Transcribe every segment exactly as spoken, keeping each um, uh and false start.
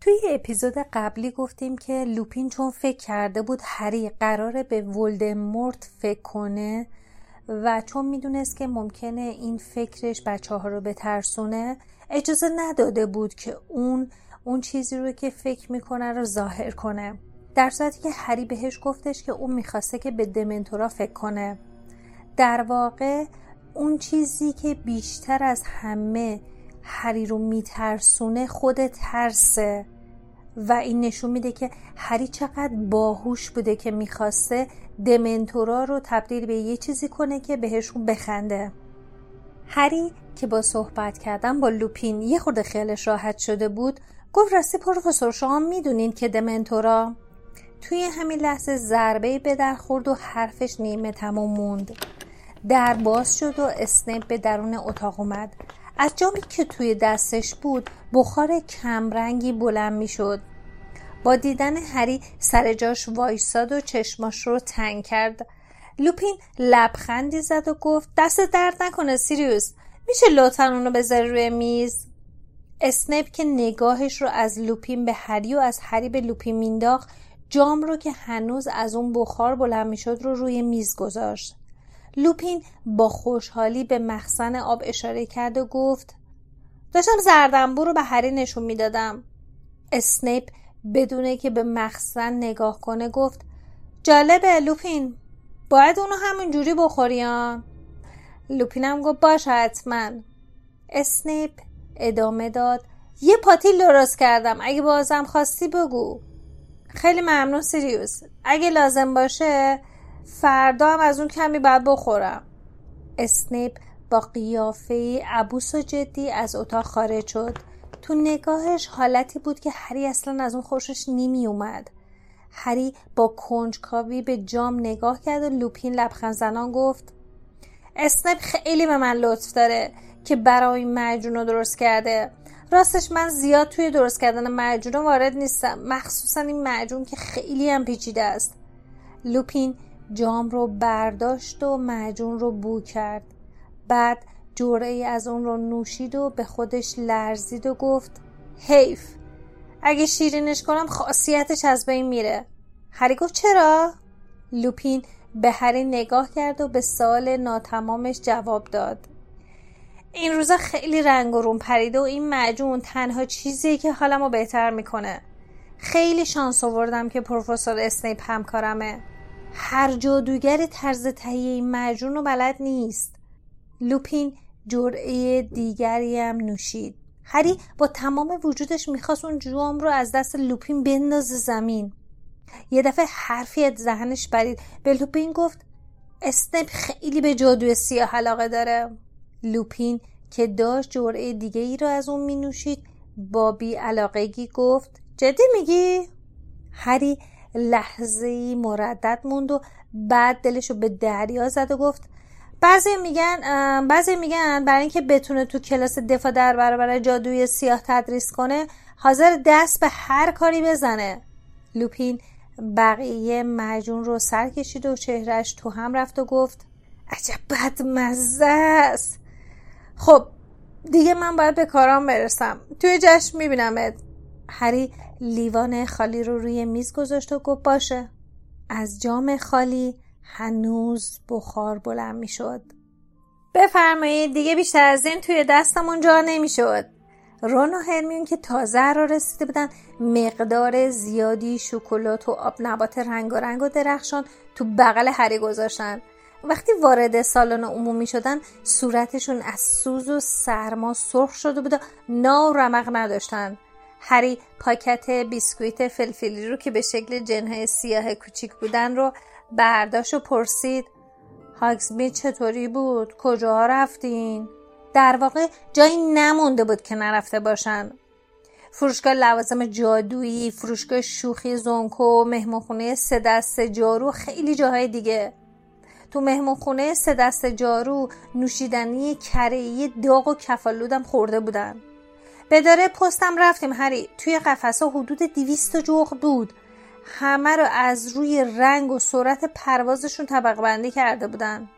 توی اپیزود قبلی گفتیم که لوپین چون فکر کرده بود هری قراره به ولدمورت فکر کنه و چون میدونست که ممکنه این فکرش بچه ها رو بترسونه، اجازه نداده بود که اون اون چیزی رو که فکر میکنه رو ظاهر کنه، در صورتی که هری بهش گفتش که اون میخواسته که به دمنتورا فکر کنه. در واقع اون چیزی که بیشتر از همه هری رو میترسونه خود ترسه و این نشون میده که هری چقدر باهوش بوده که میخواسته دمنتورا رو تبدیل به یه چیزی کنه که بهشون بخنده. هری که با صحبت کردن با لوپین یه خورده خیالش راحت شده بود، گفت راستی پروفسور شما میدونین که دمنتورا؟ توی همین لحظه ضربه‌ای به در خورد و حرفش نیمه تموم موند. در باز شد و اسنیپ به درون اتاق اومد. از جامی که توی دستش بود بخار کمرنگی بلند می شد. با دیدن هری سر جاش وایساد و چشماش رو تنگ کرد. لوپین لبخندی زد و گفت دست درد نکنه سیریوس، میشه لطفاً اونو بذاری روی میز؟ اسنیپ که نگاهش رو از لوپین به هری و از هری به لوپین مینداخت، جام رو که هنوز از اون بخار بلند می شد رو روی میز گذاشت. لوپین با خوشحالی به مخزن آب اشاره کرد و گفت داشتم زردنبو رو به هری نشون میدادم. اسنیپ بدونه که به مخزن نگاه کنه گفت جالبه لوپین، باید اونو همون جوری بخوریان؟ لوپین هم گفت باشه حتما. اسنیپ ادامه داد یه پاتیل درست کردم، اگه بازم خواستی بگو. خیلی ممنون سیریوس، اگه لازم باشه فردا هم از اون کمی بعد بخورم. اسنیپ با قیافه‌ای عبوس و جدی از اتاق خارج شد. تو نگاهش حالتی بود که هری اصلا از اون خوشش نمی اومد. هری با کنجکاوی به جام نگاه کرد و لوپین لبخند زنان گفت اسنیپ خیلی به من لطف داره که برای معجون رو درست کرده. راستش من زیاد توی درست کردن معجون رو وارد نیستم، مخصوصا این معجون که خیلی هم پیچیده است. لوپین جام رو برداشت و معجون رو بو کرد، بعد جرعه‌ای از اون رو نوشید و به خودش لرزید و گفت حیف، اگه شیرینش کنم خاصیتش از بین میره. هری گفت چرا؟ لوپین به هری نگاه کرد و به سوال ناتمامش جواب داد این روزا خیلی رنگ و روم پریده و این معجون تنها چیزیه که حالمو بهتر میکنه. خیلی شانس آوردم که پروفسور اسنیپ همکارمه، هر جادوگر طرز تهیه این معجون رو بلد نیست. لوپین جرعه دیگری هم نوشید. هری با تمام وجودش میخواست اون جام رو از دست لوپین بندازه زمین. یه دفعه حرفی از ذهنش پرید. به لوپین گفت اسنیپ خیلی به جادوی سیاه علاقه داره. لوپین که داشت جرعه دیگری رو از اون مینوشید با بی‌علاقگی گفت جدی میگی؟ هری لحظه‌ای مردد موند و بعد دلشو به دریا زد و گفت بعضی میگن بعضی میگن برای اینکه بتونه تو کلاس دفاع در برابر جادوی سیاه تدریس کنه حاضر دست به هر کاری بزنه. لوپین بقیه مجون رو سر کشید و چهرهش تو هم رفت و گفت عجب بدمزه است. خب دیگه من باید به کارام برسم، توی جشن میبینمت. هری لیوان خالی رو روی میز گذاشت و گفت باشه. از جام خالی هنوز بخار بلند میشد. بفرمایید، دیگه بیشتر از این توی دستمون جا نمیشد. رون و هرمیون که تازه را رسیده بودن مقدار زیادی شکلات و آب نبات رنگارنگ و درخشان تو بغل هری گذاشتن. وقتی وارد سالن عمومی شدن صورتشون از سوز و سرما سرخ شده بود و نا و رمق نداشتن. هری پاکت بیسکویت فلفلی رو که به شکل جن‌های سیاه کوچیک بودن رو برداشت و پرسید هاگزمید چطوری بود؟ کجا رفتین؟ در واقع جایی نمونده بود که نرفته باشن. فروشگاه لوازم جادویی، فروشگاه شوخی زونکو، مهمانخونه سه دست جارو، خیلی جاهای دیگه. تو مهمانخونه سه دست جارو نوشیدنی کره‌ای داغ و کفالودم خورده بودن. به داره پستم رفتیم هری، توی قفس‌ها حدود دویست جغد بود. همه رو از روی رنگ و سرعت پروازشون طبقه بندی کرده بودن.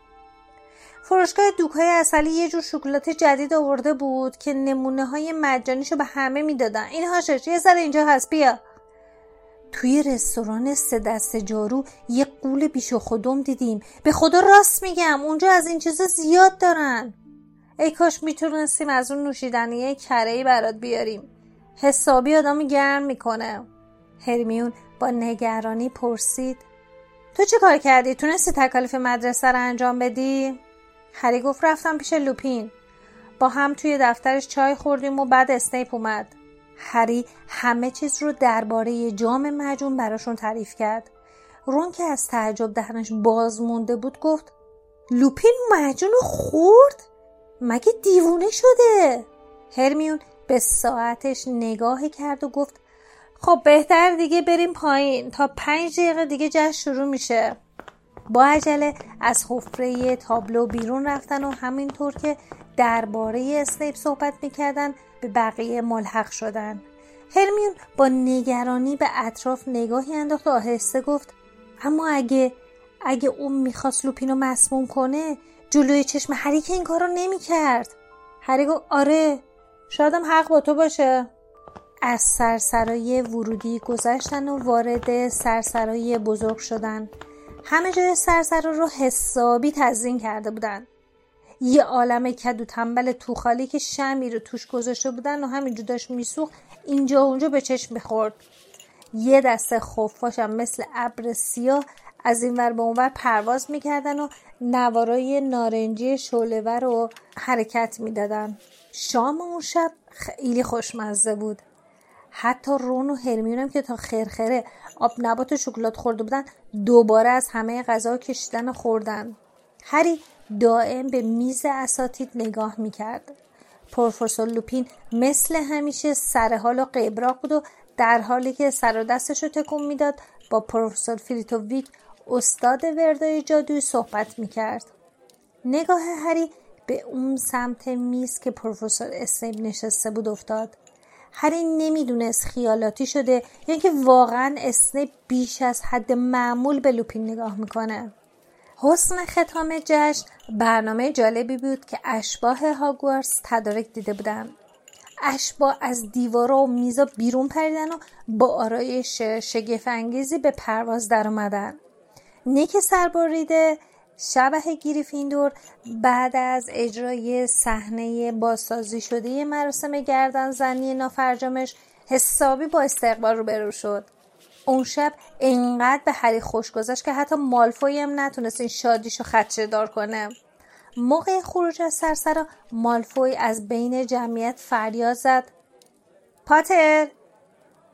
فروشگاه دوکای عسلی یه جور شکلات جدید آورده بود که نمونه های مجانیشو به همه میدادن. این هاشش یه ذره اینجا هست بیا. توی رستوران سه دست جارو یه قول بیش خودم دیدیم. به خدا راست میگم اونجا از این چیزا زیاد دارن. ای کاش میتونستیم از اون نوشیدنیه کره‌ای برات بیاریم. حسابی آدم گرم میکنه. هرمیون با نگرانی پرسید تو چه کار کردی؟ تونستی تکالیف مدرسه رو انجام بدی؟ هری گفت رفتم پیش لوپین، با هم توی دفترش چای خوردیم و بعد اسنیپ اومد. هری همه چیز رو درباره جام مجون براشون تعریف کرد. رون که از تعجب دهنش باز مونده بود گفت لوپین مجون رو خورد؟ مگه دیوونه شده؟ هرمیون به ساعتش نگاهی کرد و گفت خب بهتر دیگه بریم پایین، تا پنج دقیقه دیگه جشن شروع میشه. با عجله از حفره تابلو بیرون رفتن و همینطور که درباره اسنیپ صحبت میکردن به بقیه ملحق شدن. هرمیون با نگرانی به اطراف نگاهی انداخت و آهسته گفت اما اگه اگه اون میخواست لوپینو مسموم کنه جلوی چشم هری که این کارو نمیکرد. هری گفت آره شایدم حق با تو باشه. از سرسرای ورودی گذشتن و وارد سرسرای بزرگ شدن. همه جای سرسرا رو حسابی تزیین کرده بودن. یه عالمه کدو تنبل توخالی که شمعی رو توش گذاشته بودن و همینجور داشت میسوخت اینجا اونجا به چشم میخورد. یه دسته خفاش هم مثل ابر سیاه از اینور به اونور پرواز میکردن و نوارای نارنجی شعله‌ور رو حرکت میدادن. شام اون شب خیلی خوشمزه بود. حتی رون و هرمیون هم که تا خرخره آب نبات و شکلات خورده بودن دوباره از همه غذا کشیدن و خوردن. هری دائم به میز اساتید نگاه میکرد. پروفسور لوپین مثل همیشه سرحال و قبراق بود و در حالی که سر و دستش رو تکون میداد با پروفسور فلیتویک استاد وردای جادویی صحبت میکرد. نگاه هری به اون سمت میز که پروفسور اسنیپ نشسته بود افتاد. هری نمیدونست خیالاتی شده یا یعنی که واقعا اسنیپ بیش از حد معمول به لوپین نگاه میکنه. حسن ختام جشن برنامه جالبی بود که اشباح هاگوارتس تدارک دیده بودن. اشباح از دیوارا و میزا بیرون پریدن و با آرایش شگفت انگیزی به پرواز در اومدن. نیک سرباریده شبح گریفیندور بعد از اجرای صحنه بازسازی شده مراسم گردنزنی نافرجامش حسابی با استقبال روبرو شد. اون شب انقدر به هری خوش گذشت که حتی مالفوی هم نتونست این شادیشو خدشه دار کنه. موقع خروج از سرسرا مالفوی از بین جمعیت فریاد زد پاتر،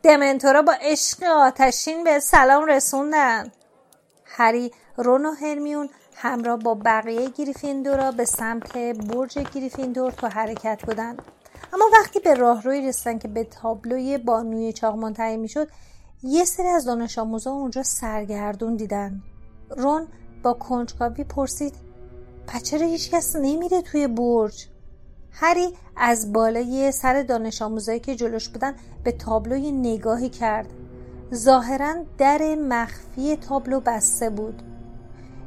دمنتورا با عشق آتشین به سلام رسوندن. هری، رون و هرمیون همراه با بقیه گریفیندورا به سمت برج گریفیندور تو حرکت بودند. اما وقتی به راهروی رسیدن که به تابلوی بانوی چاق منتهی میشد یه سری از دانش آموزا اونجا سرگردون دیدن. رون با کنجکاوی پرسید پس چرا هیچ کس نمیره توی برج؟ هری از بالای سر دانش آموزایی که جلوش بودن به تابلوی نگاهی کرد. ظاهراً در مخفی تابلو بسته بود.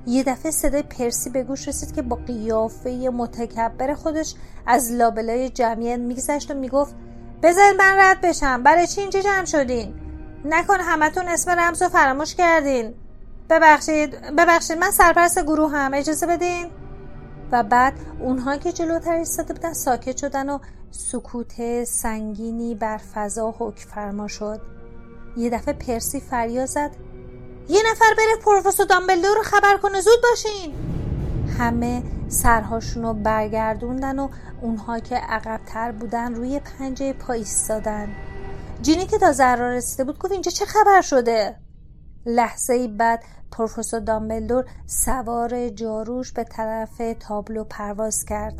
یه دفعه صدای پرسی به گوش رسید که با قیافه متکبر خودش از لابلای جمعیت میگذشت و میگفت بذارید من رد بشم، برای چی اینجا جمع شدین؟ نکن همتون اسم رمز رو فراموش کردین. ببخشید ببخشید من سرپرست گروه هم، اجازه بدین. و بعد اونها که جلوتر ایستاده بودن ساکت شدن و سکوت سنگینی بر فضا حکم فرما شد. یه دفعه پرسی فریاد زد یه نفر بره پروفسور دامبلدور رو خبر کنه، زود باشین. همه سرهاشون رو برگردوندن و اونها که عقب‌تر بودن روی پنجه پا ایستادن. جینی که تا ذره رسیده بود گفت اینجا چه خبر شده؟ لحظه‌ای بعد پروفسور دامبلدور سوار جاروش به طرف تابلو پرواز کرد.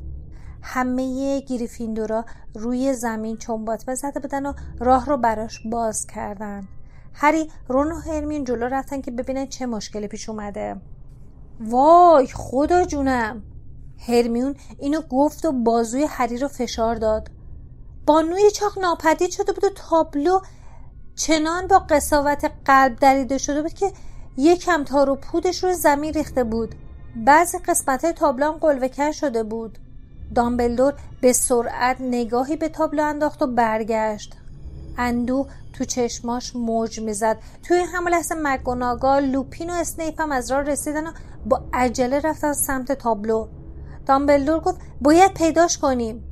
همه گریفیندورا روی زمین چنبات زده بودن و راه رو براش باز کردن. هری، رون و هرمین جلو رفتن که ببینن چه مشکلی پیش اومده. وای خدا جونم! هرمیون اینو گفت و بازوی هری رو فشار داد. بانوی چاق ناپدید شده بود و تابلو چنان با قساوت قلب دریده شده بود که یکم تار و پودش رو زمین ریخته بود. بعضی قسمت‌های تابلو هم قلوه‌کن شده بود. دامبلدور به سرعت نگاهی به تابلو انداخت و برگشت. اندوه تو چشماش موج میزد. توی همون لحظه مک‌گوناگال، لوپین و اسنیپ هم از راه رسیدن و با عجله رفتن سمت تابلو. دامبلدور گفت باید پیداش کنیم.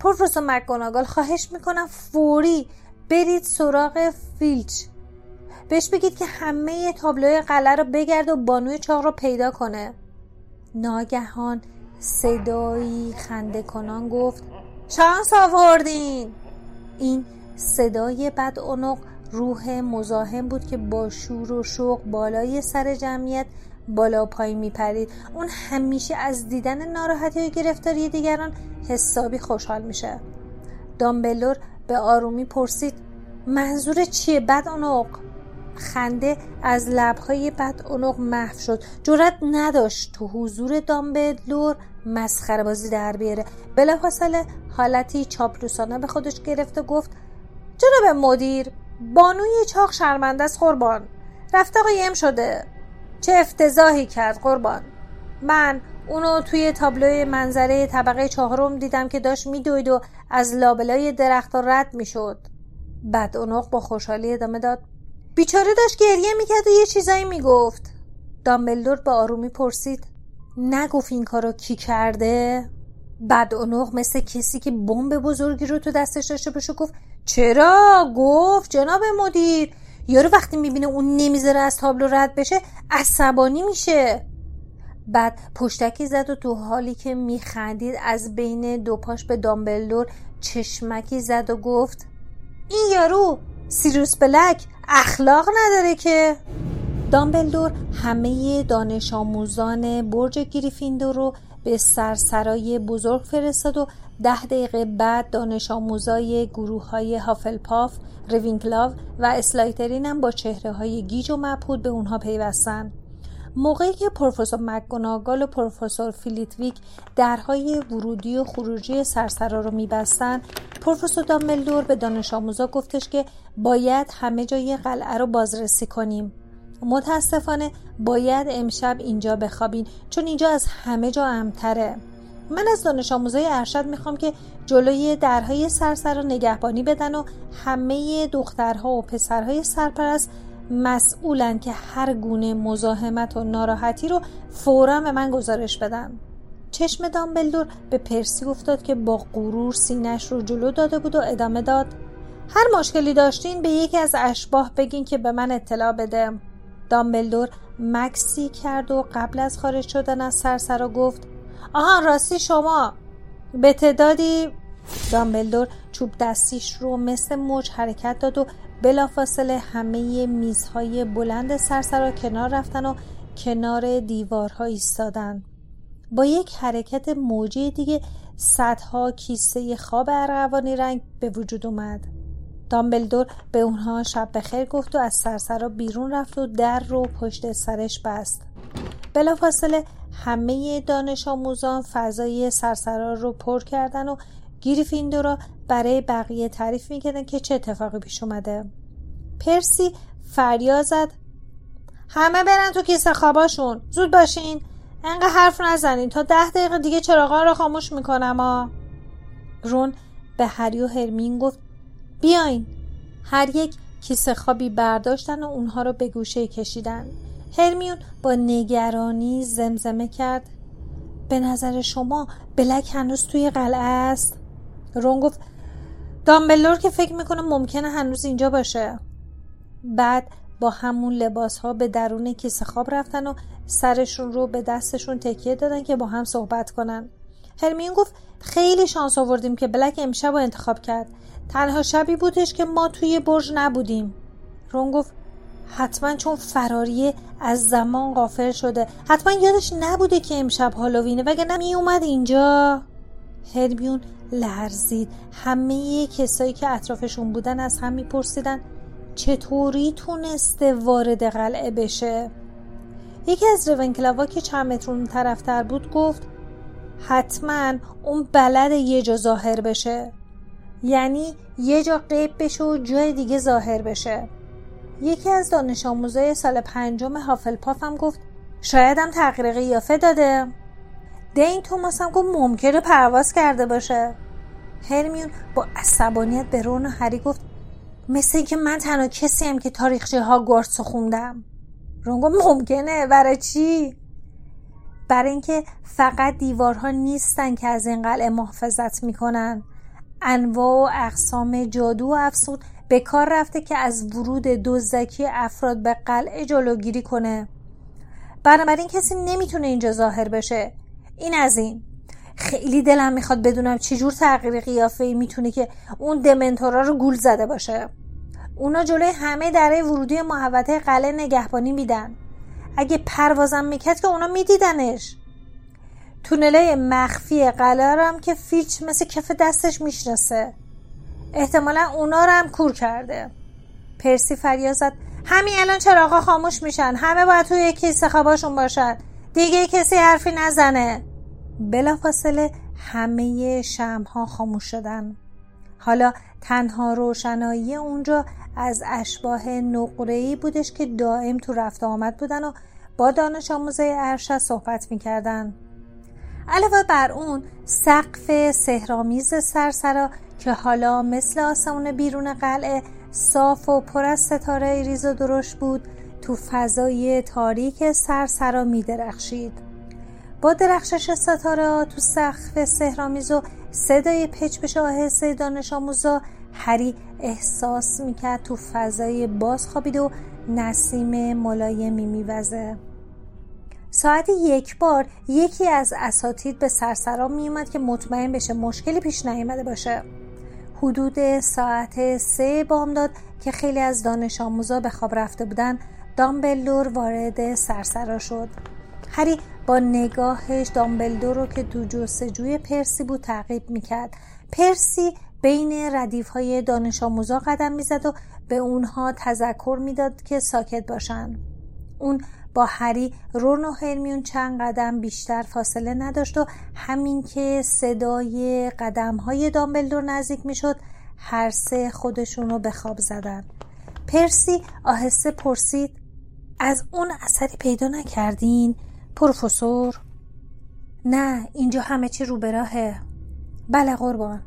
پروفسور مک‌گوناگال، خواهش میکنم فوری برید سراغ فیلچ. بهش بگید که همه تابلوی قلعه رو بگرد و بانوی چاق رو پیدا کنه. ناگهان صدایی خنده کنان گفت شانس آوردین. این صدای بدعنق روح مزاحم بود که با شور و شوق بالای سر جمعیت بالا پای میپرید. اون همیشه از دیدن ناراحتی و گرفتاری دیگران حسابی خوشحال میشه. دامبلدور به آرومی پرسید منظور چیه بدعنق؟ خنده از لبهای بدعنق محو شد. جرأت نداشت تو حضور دامبلدور مسخره بازی در بیاره. بلافاصله حالتی چاپلوسانه به خودش گرفت و گفت جناب مدیر، بانوی چاق شرمنده است قربان، رفته قایم شده. چه افتضاحی کرد قربان. من اونو توی تابلوی منظره طبقه چهارم دیدم که داشت میدوید و از لابلای درخت‌ها رد میشد. بدعنق با خوشحالی ادامه داد بیچاره داشت گریه میکرد و یه چیزایی میگفت. دامبلدور با آرومی پرسید نگفت این کارو کی کرده؟ بدعنق مثل کسی که بمب بزرگی رو تو دستش داشته باشه گفت چرا؟ گفت جناب مدیر، یارو وقتی میبینه اون نمیذاره از تابلو رد بشه عصبانی میشه. بعد پشتکی زد و تو حالی که میخندید از بین دو پاش به دامبلدور چشمکی زد و گفت این یارو سیریوس بلک اخلاق نداره که. دامبلدور همه دانش آموزان برج گریفیندور رو به سرسرای بزرگ فرستاد و ده دقیقه بعد دانش آموزای گروه های هافلپاف، روینکلاو و اسلایترین هم با چهره های گیج و مبهوت به اونها پیوستن. موقعی که پروفسور مک‌گوناگال و پروفسور فلیتویک درهای ورودی و خروجی سرسرا رو میبستن، پروفسور دامبلدور به دانش آموزا گفتش که باید همه جای قلعه رو بازرسی کنیم. متاسفانه باید امشب اینجا بخوابین چون اینجا از همه جا امن‌تره. من از دانش آموزای ارشد میخوام که جلوی درهای سرسرا نگهبانی بدن و همه دخترها و پسرهای سرپرست مسئولن که هر گونه مزاحمت و ناراحتی رو فوراً به من گزارش بدن. چشم دامبلدور به پرسی افتاد که با غرور سینه‌اش رو جلو داده بود و ادامه داد هر مشکلی داشتین به یکی از اشباح بگین که به من اطلاع بده. دامبلدور مکسی کرد و قبل از خارج شدن از سرسرا گفت آها راستی شما به تعدادی. دامبلدور چوب دستیش رو مثل موج حرکت داد و بلافاصله همه میزهای بلند سرسرا کنار رفتن و کنار دیوارها ایستادن. با یک حرکت موجی دیگه صدها کیسه خواب ارغوانی رنگ به وجود اومد. دامبلدور به اونها شب بخیر گفت و از سرسرا بیرون رفت و در رو پشت سرش بست. بلافاصله همه دانش آموزان فضای سرسرا رو پر کردن و گریفیندورا برای بقیه تعریف میکردن که چه اتفاقی پیش اومده. پرسی فریاد زد: همه برن تو کیسه خواباشون، زود باشین، انقدر حرف نزنین، تا ده دقیقه دیگه چراغا رو خاموش میکنم. آ رون به هری و هرمین گفت: بیاین. هر یک کیسه خوابی برداشتن و اونها رو به گوشه کشیدن. هرمیون با نگرانی زمزمه کرد: به نظر شما بلک هنوز توی قلعه است؟ رون گفت: دامبلدور که فکر میکنه ممکنه هنوز اینجا باشه. بعد با همون لباس ها به درون کیسه خواب رفتن و سرشون رو به دستشون تکیه دادن که با هم صحبت کنن. هرمیون گفت: خیلی شانس آوردیم که بلک امشب رو انتخاب کرد، تنها شبی بودش که ما توی برج نبودیم. رون گفت: حتما چون فراریه از زمان غافل شده، حتما یادش نبوده که امشب هالووینه، وگرنه می اومد اینجا. هرمیون لرزید. همه کسایی که اطرافشون بودن از هم میپرسیدن چطوری تونسته وارد قلعه بشه. یکی از رونکلاوا که چند متر اون طرفتر بود گفت: حتما اون بلد یه جا ظاهر بشه، یعنی یه جا غیب بشه و جای دیگه ظاهر بشه. یکی از دانش آموزای سال پنجم هافلپاف هم گفت: شاید هم تغییر قیافه داده. دین توماس هم گفت: ممکنه پرواز کرده باشه. هرمیون با عصبانیت به رون و هری گفت: مثل که من تنها کسیم که تاریخچه هاگوارتس خوندم. رون گفت: ممکنه، برای چی؟ برای اینکه فقط دیوارها نیستن که از این قلعه محافظت میکنن، انواع و اقسام جادو و افسون به کار رفته که از ورود دزدکی افراد به قلعه جلوگیری کنه. بنابراین کسی نمیتونه اینجا ظاهر بشه. این از این. خیلی دلم میخواد بدونم چجور تغییر قیافه‌ای میتونه که اون دمنتورا رو گول زده باشه. اونا جلوی همه درهای ورودی محوطه قلعه نگهبانی میدن. اگه پروازم میکرد که اونا میدیدنش. تونلای مخفی قلعه رو هم که فیلچ مثل کف دستش میشناسه. احتمالا اونا رو هم کور کرده. پرسی فریاد زد: همین الان چراغا خاموش میشن، همه باید توی کیسه خواباشون باشن، دیگه کسی حرفی نزنه. بلافاصله همه شمع‌ها خاموش شدن. حالا تنها روشنایی اونجا از اشباح نقره‌ای بودش که دائم تو رفت آمد بودن و با دانش آموزای ارشد صحبت میکردن. علاوه بر اون سقف سحرآمیز سرسرا که حالا مثل آسمون بیرون قلعه صاف و پر از ستاره ریز و درشت بود، تو فضای تاریک سرسرا می درخشید. با درخشش ستاره تو سقف سحرآمیز و صدای پچ‌پچ آهسته دانش آموزا، هری احساس می کرد تو فضای باز خوابیده و نسیم ملایمی می وزه. ساعت یک بار یکی از اساتید به سرسرا می اومد که مطمئن بشه مشکلی پیش نیامده باشه. حدود ساعت سه بامداد که خیلی از دانش آموزا به خواب رفته بودن، دامبلدور وارد سرسرا شد. هری با نگاهش دامبلدور رو که تو جستجوی پرسی بود تعقیب میکرد. پرسی بین ردیف‌های دانش آموزا قدم میزد و به اونها تذکر میداد که ساکت باشن. اون با هری، رون و هرمیون چند قدم بیشتر فاصله نداشت و همین که صدای قدم‌های دامبلدور نزدیک میشد، هر سه خودشون رو به خواب زدن. پرسی آهسته پرسید: از اون اثری پیدا نکردین پروفسور؟ نه، اینجا همه چی رو به راهه. بله قربان.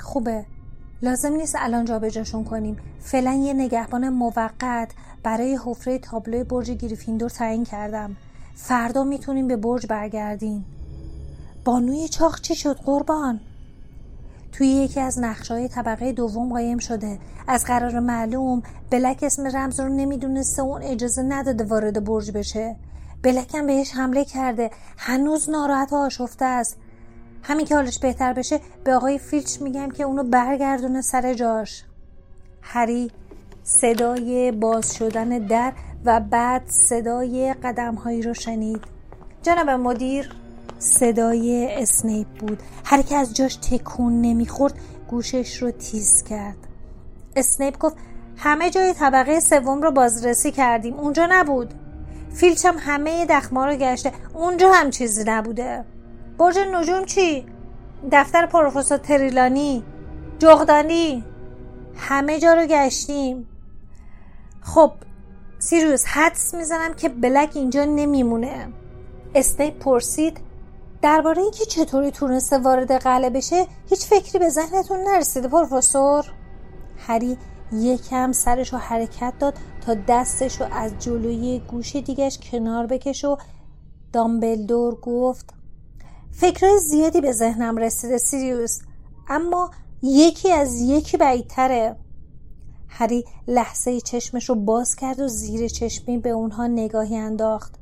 خوبه، لازم نیست الان جابجاشون کنیم. فعلا یه نگهبان موقت برای حفره تابلوی برج گریفیندور تعیین کردم. فردا میتونیم به برج برگردیم. بانوی چاق چی شد قربان؟ توی یکی از نقشه‌های طبقه دوم قایم شده. از قرار معلوم بلک اسم رمز رو نمیدونسته، اون اجازه نداده وارد برج بشه. بلک هم بهش حمله کرده، هنوز ناراحت و آشفته است. همین که حالش بهتر بشه به آقای فیلچ میگم که اونو برگردونه سر جاش. هری صدای باز شدن در و بعد صدای قدم‌هایی رو شنید. جناب مدیر، صدای اسنیپ بود. هر کی از جاش تکون نمیخورد گوشش رو تیز کرد. اسنیپ گفت همه جای طبقه سوم رو بازرسی کردیم، اونجا نبود. فیلچ هم همه دخمه رو گشته، اونجا هم چیزی نبوده. برج نجوم چی؟ دفتر پروفسور تریلانی، جغدانی، همه جا رو گشتیم. خب سیریوس، حدس میزنم که بلک اینجا نمیمونه. اسنیپ پرسید درباره اینکه چطوری تونسته وارد قلعه بشه هیچ فکری به ذهنتون نرسیده پروفسور؟ هری یکم سرشو حرکت داد تا دستشو از جلوی گوش دیگش کنار بکشه و دامبلدور گفت فکرای زیادی به ذهنم رسیده سیریوس، اما یکی از یکی بعیدتره. هری لحظه چشمشو باز کرد و زیر چشمی به اونها نگاهی انداخت.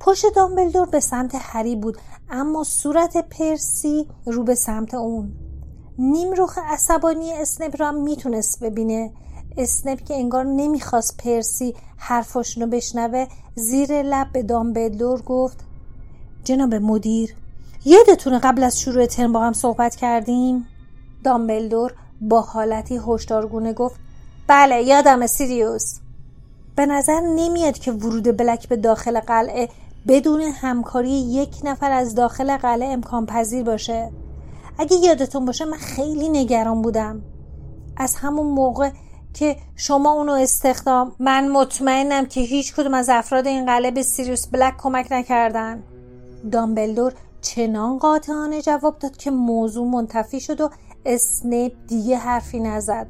پشت دامبلدور به سمت هری بود، اما صورت پرسی رو به سمت اون. نیم رخ عصبانی اسنپ را میتونست ببینه. اسنپ که انگار نمیخواست پرسی حرفاشونو بشنوه، زیر لب به دامبلدور گفت جناب مدیر، یادتونه قبل از شروع ترم با هم صحبت کردیم؟ دامبلدور با حالتی هشدارگونه گفت بله یادم سیریوس. به نظر نمیاد که ورود بلک به داخل قلعه بدون همکاری یک نفر از داخل قلعه امکان پذیر باشه. اگه یادتون باشه من خیلی نگران بودم از همون موقع که شما اونو استخدام. من مطمئنم که هیچ کدوم از افراد این قلعه به سیریوس بلک کمک نکردن. دامبلدور چنان قاطعانه جواب داد که موضوع منتفی شد و اسنیپ دیگه حرفی نزد.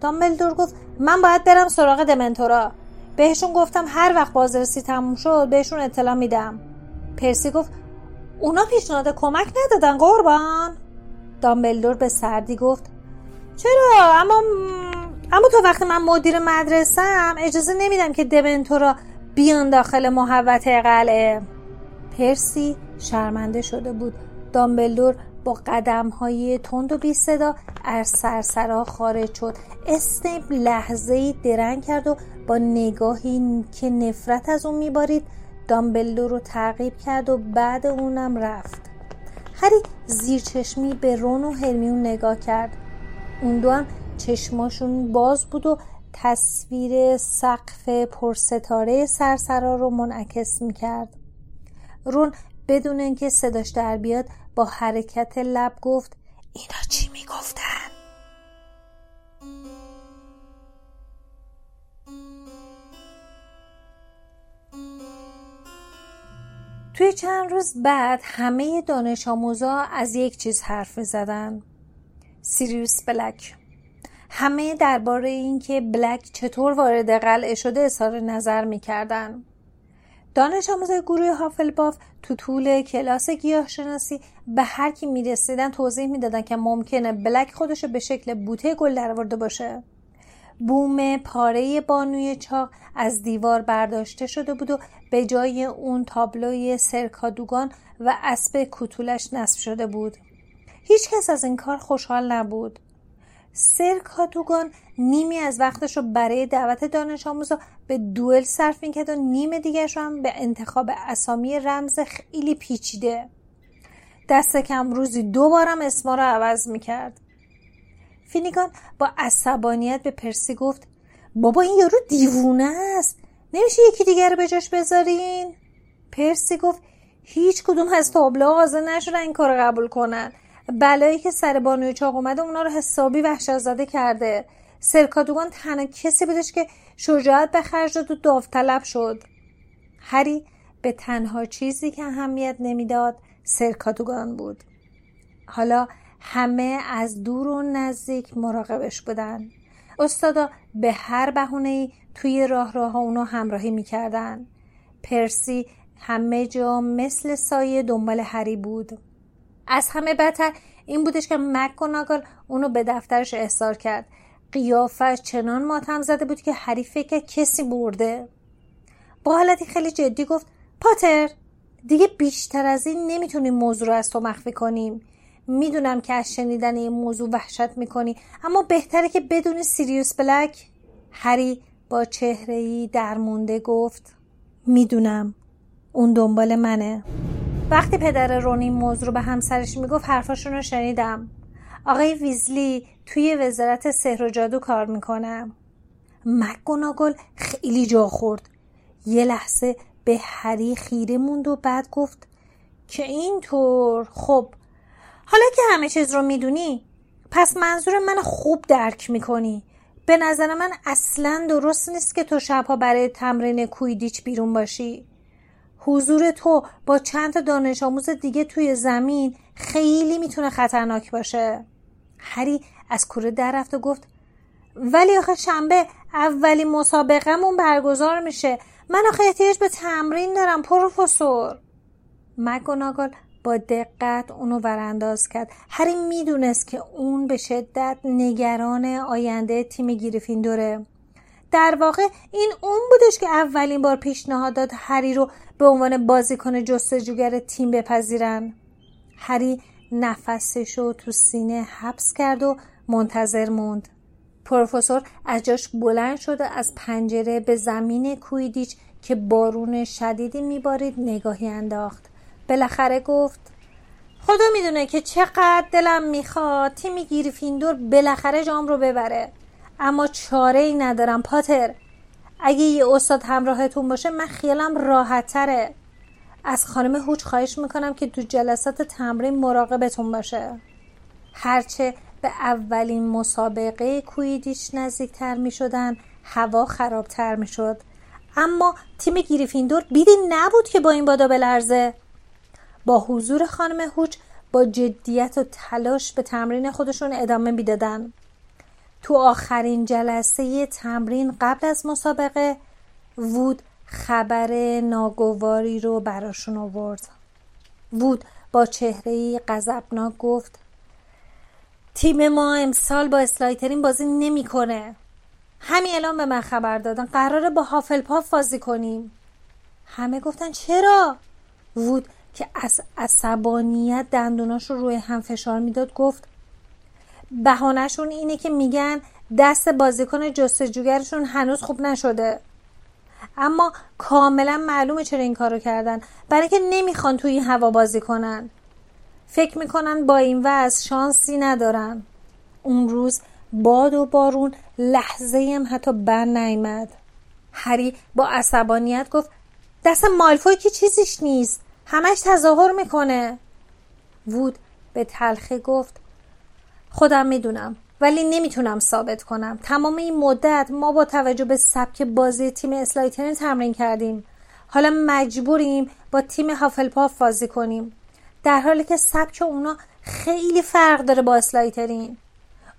دامبلدور گفت من باید برم سراغ دمنتورا، بهشون گفتم هر وقت بازرسی تموم شد بهشون اطلاع میدم. پرسی گفت اونا پیشنهاد کمک ندادن قربان؟ دامبلدور به سردی گفت چرا، اما اما تا وقتی من مدیر مدرسه‌ام اجازه نمیدم که دمنتورا بیان داخل محوطه قلعه. پرسی شرمنده شده بود. دامبلدور با قدم‌های تند و بی‌صدا از سرسرا خارج شد. اسنیپ لحظه‌ای درنگ کرد و با نگاهی که نفرت از اون میبارید دامبلدور رو تعقیب کرد و بعد اونم رفت. هری زیر چشمی به رون و هرمیون نگاه کرد. اون دو هم چشماشون باز بود و تصویر سقف پرستاره سرسرا رو منعکس میکرد. رون بدون اینکه صداش در بیاد با حرکت لب گفت اینا چی میگفتن؟ توی چند روز بعد همه دانش آموزا از یک چیز حرف می‌زدن، سیریوس بلک. همه درباره این که بلک چطور وارد قلعه شده اظهار نظر می‌کردن. دانش آموزای گروه هافلپاف تو طول کلاس گیاهشناسی به هر کی می‌رسیدن توضیح می‌دادن که ممکنه بلک خودشو به شکل بوته گل درآورده باشه. بوم پاره بانوی چاق از دیوار برداشته شده بود و به جای اون تابلوی سرکادوگان و اسب کوتولش نصب شده بود. هیچ کس از این کار خوشحال نبود. سرکادوگان نیمی از وقتش رو برای دعوت دانش آموزا به دوئل صرف میکرد و نیم دیگرش رو هم به انتخاب اسامی رمز خیلی پیچیده. دست کم روزی دو بارم اسما رو عوض میکرد. فینیگان با عصبانیت به پرسی گفت بابا این یارو دیوونه است، نمیشه یکی دیگر رو به جاش بذارین؟ پرسی گفت هیچ کدوم از تابلوها حاضر نشدن این کار رو قبول کنن. بلایی که سر بانوی چاق اومده اونا رو حسابی وحشت زده کرده. سرکادوگان تنها کسی بودش که شجاعت به خرج داد و داوطلب شد. هری به تنها چیزی که اهمیت نمیداد سرکادوگان بود. حالا همه از دور و نزدیک مراقبش بودن. استادا به هر بهونه‌ای توی راه راه ها اونو همراهی میکردن. پرسی همه جا مثل سایه دنبال هری بود. از همه بدتر این بودش که مک‌گوناگال اونو به دفترش احضار کرد. قیافش چنان ماتم زده بود که هری فکر کسی برده. با حالتی خیلی جدی گفت پاتر، دیگه بیشتر از این نمیتونیم موضوع رو از تو مخفی کنیم. میدونم که از شنیدن این موضوع وحشت میکنی، اما بهتره که بدون سیریوس بلک. هری با چهره‌ای درمونده گفت میدونم، اون دنبال منه. وقتی پدر رون این موضوع رو به همسرش میگفت حرفاشون رو شنیدم، آقای ویزلی توی وزارت سحر و جادو کار میکنم. مک‌گوناگل خیلی جا خورد. یه لحظه به هری خیره موند و بعد گفت که اینطور. خب حالا که همه چیز رو میدونی پس منظور من خوب درک میکنی. به نظر من اصلاً درست نیست که تو شبها برای تمرین کویدیچ بیرون باشی. حضور تو با چند دانش آموز دیگه توی زمین خیلی میتونه خطرناک باشه. هری از کوره در رفت و گفت ولی آخه شنبه اولی مسابقه‌مون برگزار میشه. من آخه احتیاج به تمرین دارم پروفسور. مک‌گوناگال با دقت اونو ورانداز کرد. هری میدونست که اون به شدت نگران آینده تیم گریفیندوره. در واقع این اون بودش که اولین بار پیشنهاد داد هری رو به عنوان بازیکن جستجوگر تیم بپذیرن. هری نفسشو تو سینه حبس کرد و منتظر موند. پروفسور از جاش بلند شد و از پنجره به زمین کویدیچ که بارون شدیدی میبارید نگاهی انداخت. بالاخره گفت خدا میدونه که چقدر دلم میخواد تیم گریفیندور بالاخره جام رو ببره، اما چاره ای ندارم پاتر. اگه یه استاد همراهتون باشه من خیالم راحت تره. از خانم هوچ خواهش میکنم که تو جلسات تمرین مراقبتون باشه. هرچه به اولین مسابقه کویدیچ نزدیکتر میشدن هوا خرابتر میشد، اما تیم گریفیندور بیدی نبود که با این بادا بلرزه. با حضور خانم هوچ با جدیت و تلاش به تمرین خودشون ادامه میدادن. تو آخرین جلسه تمرین قبل از مسابقه وود خبر ناگواری رو براشون آورد. وود با چهره‌ای غضبناک گفت تیم ما امسال با اسلایترین بازی نمی‌کنه. همین الان به من خبر دادن قراره با هافلپاف بازی کنیم. همه گفتن چرا؟ وود که از عصبانیت دندوناش رو روی هم فشار میداد گفت بهانه‌شون اینه که میگن دست بازیکن جستجوگرشون هنوز خوب نشده، اما کاملا معلومه چرا این کارو کردن، برای که نمیخوان توی این هوا بازی کنن. فکر میکنن با این وضع شانسی ندارن. اون روز باد و بارون لحظه‌ای هم حتی بند نیامد. هری با عصبانیت گفت دست مالفوی که چیزیش نیست، همش تظاهر میکنه. وود به تلخی گفت خودم میدونم ولی نمیتونم ثابت کنم. تمام این مدت ما با توجه به سبک بازی تیم اسلایترین تمرین کردیم، حالا مجبوریم با تیم هافلپاف بازی کنیم، در حالی که سبک اونا خیلی فرق داره با اسلایترین.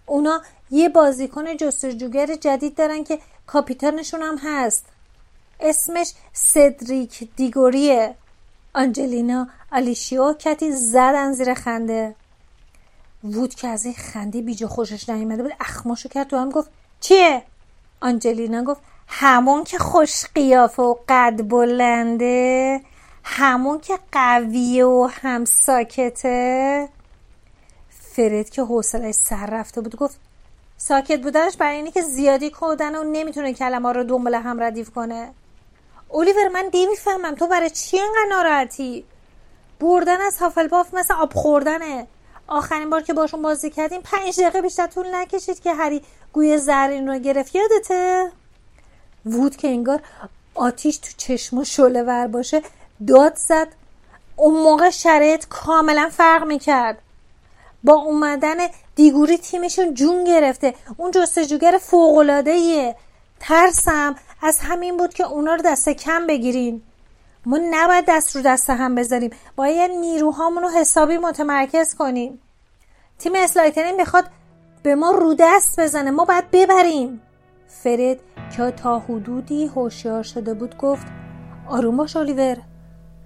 اونا یه بازیکن جستجوگر جدید دارن که کاپیتانشون هم هست، اسمش سدریک دیگوریه. آنجلینا، آلیشیا و کتی زدن زیر خنده. وود که از این خنده بیجا خوشش نیامده بود اخماشو کرد تو هم گفت چیه؟ آنجلینا گفت همون که خوش قیافه و قد بلنده، همون که قویه و هم ساکته. فرید که حوصله‌اش سر رفته بود گفت ساکت بودنش برای اینه که زیادی کودن و نمیتونه کلمه‌ها رو دنبال هم ردیف کنه. اولیور من نمی‌فهمم تو برای چی اینقدر ناراحتی؟ بردن از هافلپاف مثل آب خوردنه. آخرین بار که باشون بازی کردیم پنج دقیقه بیشتر طول نکشید که هری گوی زرین رو گرفت، یادته؟ وود که انگار آتیش تو چشمو شعله ور باشه داد زد اون موقع شرایط کاملا فرق میکرد. با اومدن دیگوری تیمشون جون گرفته. اون جستجوگر فوق‌العاده‌ایه. ترسم از همین بود که اونا رو دست کم بگیریم. ما نباید دست رو دست هم بذاریم، باید نیروهامون رو حسابی متمرکز کنیم. تیم اسلایترین میخواد به ما رو دست بزنه، ما باید ببریم. فرید که تا حدودی هوشیار شده بود گفت آروم باش الیور،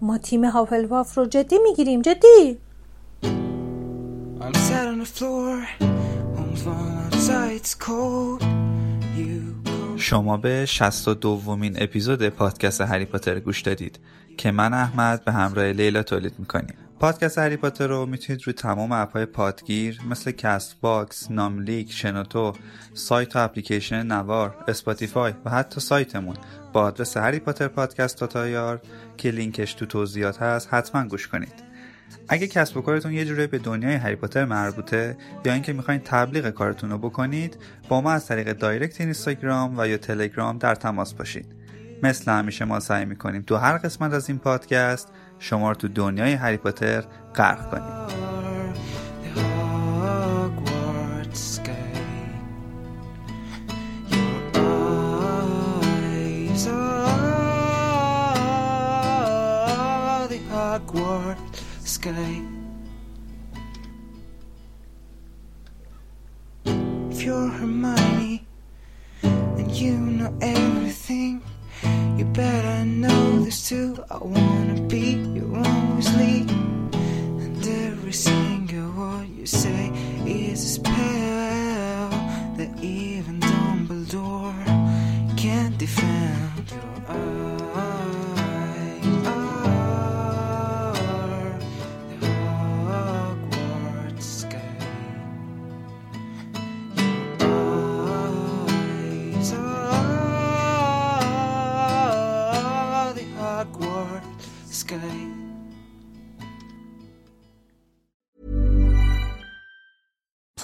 ما تیم هافلپاف رو جدی میگیریم، جدی. I'm sat on the floor, home's falling outside, it's cold. شما به شصت و دومین اپیزود پادکست هری پاتر گوش دادید که من احمد به همراه لیلا تولید میکنیم. پادکست هری پاتر رو میتونید روی تمام اپ‌های پادگیر مثل کست باکس، ناملیک، شنوتو، سایت و اپلیکیشن نوار، اسپاتیفای و حتی سایتمون با آدرس هری پاتر پادکست دات آی آر که لینکش تو توضیحات هست حتما گوش کنید. اگه کسب و کارتون یه جوری به دنیای هری پاتر مربوطه یا اینکه میخواین تبلیغ کارتون رو بکنید، با ما از طریق دایرکت اینستاگرام و یا تلگرام در تماس باشید. مثل همیشه ما سعی میکنیم تو هر قسمت از این پادکست شما رو تو دنیای هری پاتر غرق کنیم. Sky. If you're Hermione and you know everything, you better know this too. I wanna be your own Weasley, and every single word you say is a spell that even Dumbledore can't defend. Your eyes.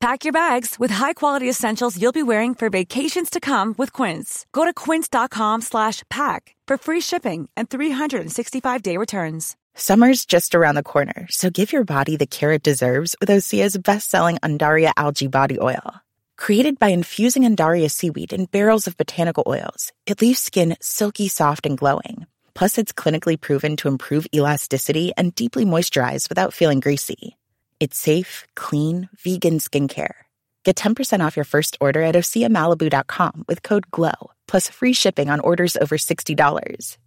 Pack your bags with high-quality essentials you'll be wearing for vacations to come with Quince. Go to quince.com slash pack for free shipping and three sixty-five day returns. Summer's just around the corner, so give your body the care it deserves with Osea's best-selling Undaria Algae Body Oil. Created by infusing Undaria seaweed in barrels of botanical oils, it leaves skin silky, soft, and glowing. Plus, it's clinically proven to improve elasticity and deeply moisturize without feeling greasy. It's safe, clean, vegan skincare. Get ten percent off your first order at osea malibu dot com with code GLOW, plus free shipping on orders over sixty dollars.